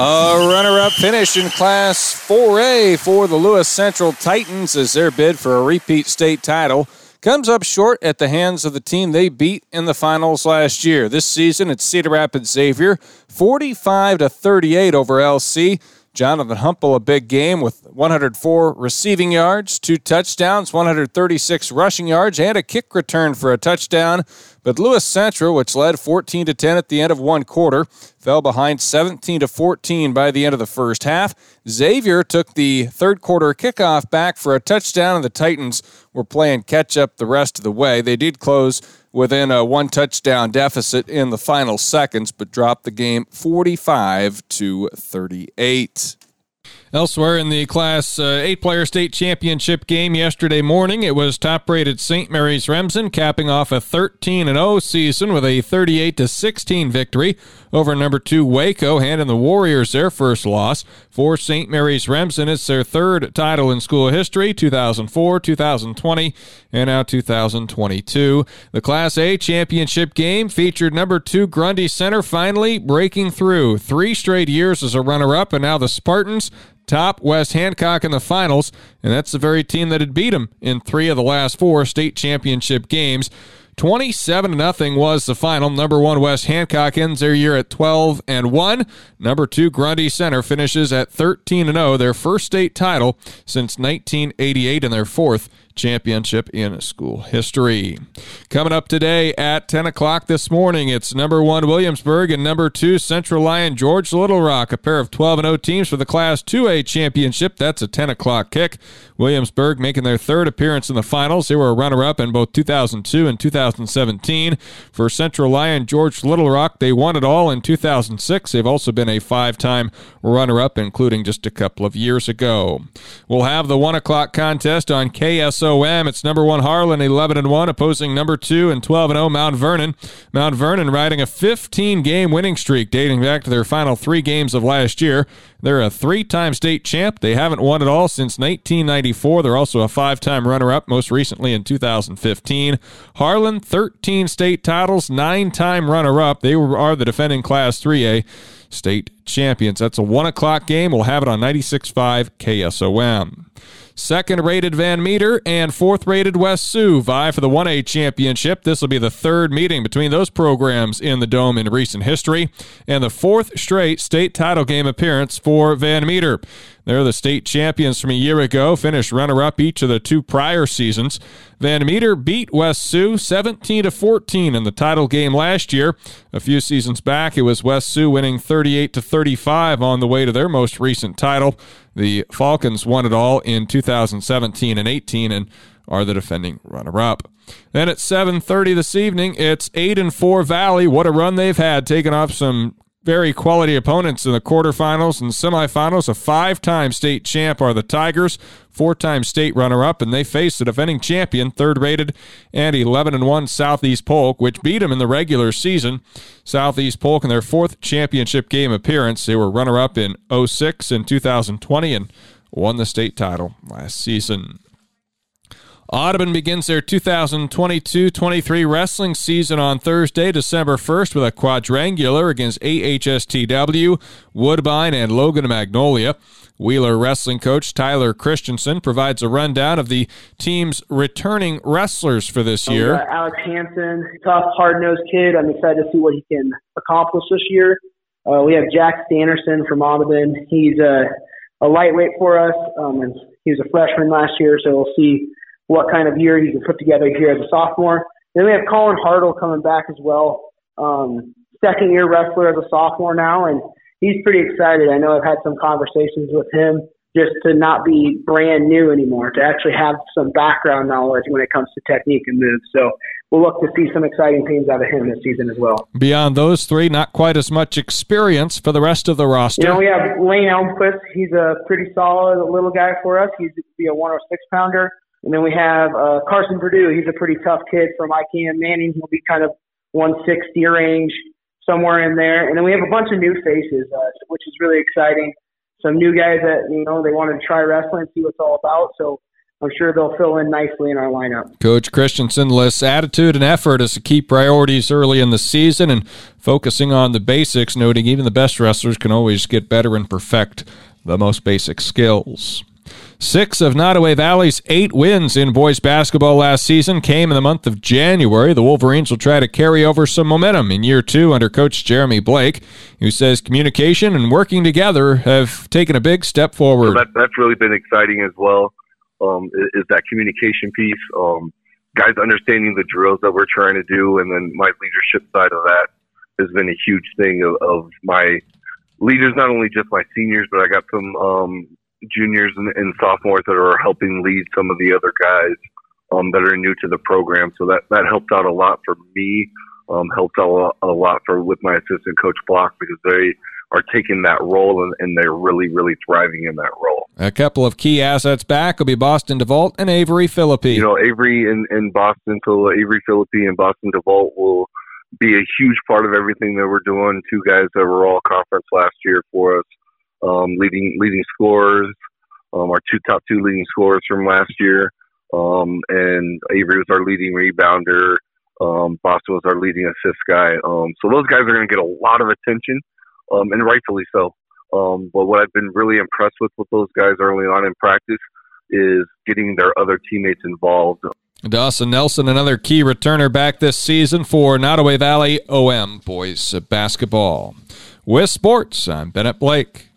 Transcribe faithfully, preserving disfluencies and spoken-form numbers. A runner-up finish in Class four A for the Lewis Central Titans as their bid for a repeat state title comes up short at the hands of the team they beat in the finals last year. This season, it's Cedar Rapids Xavier, forty-five to thirty-eight over L C. Jonathan Humpel, a big game with one hundred four receiving yards, two touchdowns, one hundred thirty-six rushing yards, and a kick return for a touchdown. But Lewis Central, which led fourteen to ten at the end of one quarter, fell behind seventeen to fourteen by the end of the first half. Xavier took the third quarter kickoff back for a touchdown, and the Titans were playing catch-up the rest of the way. They did close within a one-touchdown deficit in the final seconds, but dropped the game forty-five to thirty-eight. Elsewhere in the Class uh, eight-player state championship game yesterday morning, it was top-rated Saint Mary's Remsen, capping off a thirteen and oh season with a thirty-eight to sixteen victory over number two Waco, handing the Warriors their first loss. For Saint Mary's Remsen, it's their third title in school history, two thousand four, two thousand twenty, and now two thousand twenty-two. The Class A championship game featured number two Grundy Center finally breaking through. Three straight years as a runner-up, and now the Spartans top West Hancock in the finals, and that's the very team that had beat them in three of the last four state championship games. twenty-seven to nothing was the final. Number one West Hancock ends their year at twelve and one. Number two Grundy Center finishes at thirteen and oh, their first state title since nineteen eighty-eight and their fourth championship in school history. Coming up today at ten o'clock this morning, it's number one Williamsburg and number two Central Lion George Little Rock, a pair of twelve and oh teams for the Class two A championship. That's a ten o'clock kick. Williamsburg making their third appearance in the finals. They were a runner-up in both two thousand two and two thousand seventeen. For Central Lion George Little Rock, they won it all in two thousand six. They've also been a five-time runner-up, including just a couple of years ago. We'll have the one o'clock contest on K S O M. It's number one Harlan, eleven and one, opposing number two and twelve and oh Mount Vernon. Mount Vernon riding a fifteen-game winning streak dating back to their final three games of last year. They're a three-time state champ. They haven't won at all since nineteen ninety-four. They're also a five-time runner-up, most recently in two thousand fifteen. Harlan, thirteen state titles, nine-time runner-up. They are the defending Class three A state champions. That's a one o'clock game. We'll have it on ninety-six point five K S O M. Second-rated Van Meter and fourth-rated West Sioux vie for the one A championship. This will be the third meeting between those programs in the Dome in recent history, and the fourth straight state title game appearance for Van Meter. They're the state champions from a year ago, finished runner-up each of the two prior seasons. Van Meter beat West Sioux seventeen to fourteen in the title game last year. A few seasons back, it was West Sioux winning thirty-eight to thirty-five on the way to their most recent title. The Falcons won it all in two thousand seventeen and eighteen and are the defending runner-up. Then at seven thirty this evening, it's eight and four Valley. What a run they've had, taking off some very quality opponents in the quarterfinals and semifinals. A five-time state champ are the Tigers, four-time state runner-up, and they face the defending champion, third-rated and eleven and one Southeast Polk, which beat them in the regular season. Southeast Polk in their fourth championship game appearance. They were runner-up in oh six and two thousand twenty and won the state title last season. Audubon begins their two thousand twenty-two twenty-three wrestling season on Thursday, December first, with a quadrangular against A H S T W, Woodbine, and Logan Magnolia. Wheeler wrestling coach Tyler Christensen provides a rundown of the team's returning wrestlers for this year. Uh, Alex Hansen, tough, hard-nosed kid. I'm excited to see what he can accomplish this year. Uh, we have Jack Sanderson from Audubon. He's a, a lightweight for us, um, and he was a freshman last year, so we'll see what kind of year he can put together here as a sophomore. Then we have Colin Hartle coming back as well, um, second-year wrestler as a sophomore now, and he's pretty excited. I know I've had some conversations with him just to not be brand new anymore, to actually have some background knowledge when it comes to technique and moves. So we'll look to see some exciting things out of him this season as well. Beyond those three, not quite as much experience for the rest of the roster. You know, we have Lane Elmquist. He's a pretty solid little guy for us. He's be a one oh six pounder. And then we have uh, Carson Perdue. He's a pretty tough kid from I K M Manning. He'll be kind of one sixty range, somewhere in there. And then we have a bunch of new faces, uh, which is really exciting. Some new guys that, you know, they wanted to try wrestling, see what it's all about. So I'm sure they'll fill in nicely in our lineup. Coach Christensen lists attitude and effort as the key priorities early in the season and focusing on the basics, noting even the best wrestlers can always get better and perfect the most basic skills. Six of Nottoway Valley's eight wins in boys basketball last season came in the month of January. The Wolverines will try to carry over some momentum in year two under Coach Jeremy Blake, who says communication and working together have taken a big step forward. So that, that's really been exciting as well, um, is, is that communication piece. Um, guys understanding the drills that we're trying to do, and then my leadership side of that has been a huge thing of, of my leaders, not only just my seniors, but I got some um, – juniors and, and sophomores that are helping lead some of the other guys um, that are new to the program. So that, that helped out a lot for me, um, helped out a lot for with my assistant coach Block, because they are taking that role and, and they're really, really thriving in that role. A couple of key assets back will be Boston DeVault and Avery Philippi. You know, Avery and, and Boston, so Avery Philippi and Boston DeVault will be a huge part of everything that we're doing. Two guys that were all conference last year for us. Um, leading leading scorers, um, our two top two leading scorers from last year, um, and Avery was our leading rebounder. Um, Boston was our leading assist guy. Um, so those guys are going to get a lot of attention, um, and rightfully so. Um, but what I've been really impressed with with those guys early on in practice is getting their other teammates involved. Dawson Nelson, another key returner back this season for Nottoway Valley O M boys basketball. With sports, I'm Bennett Blake.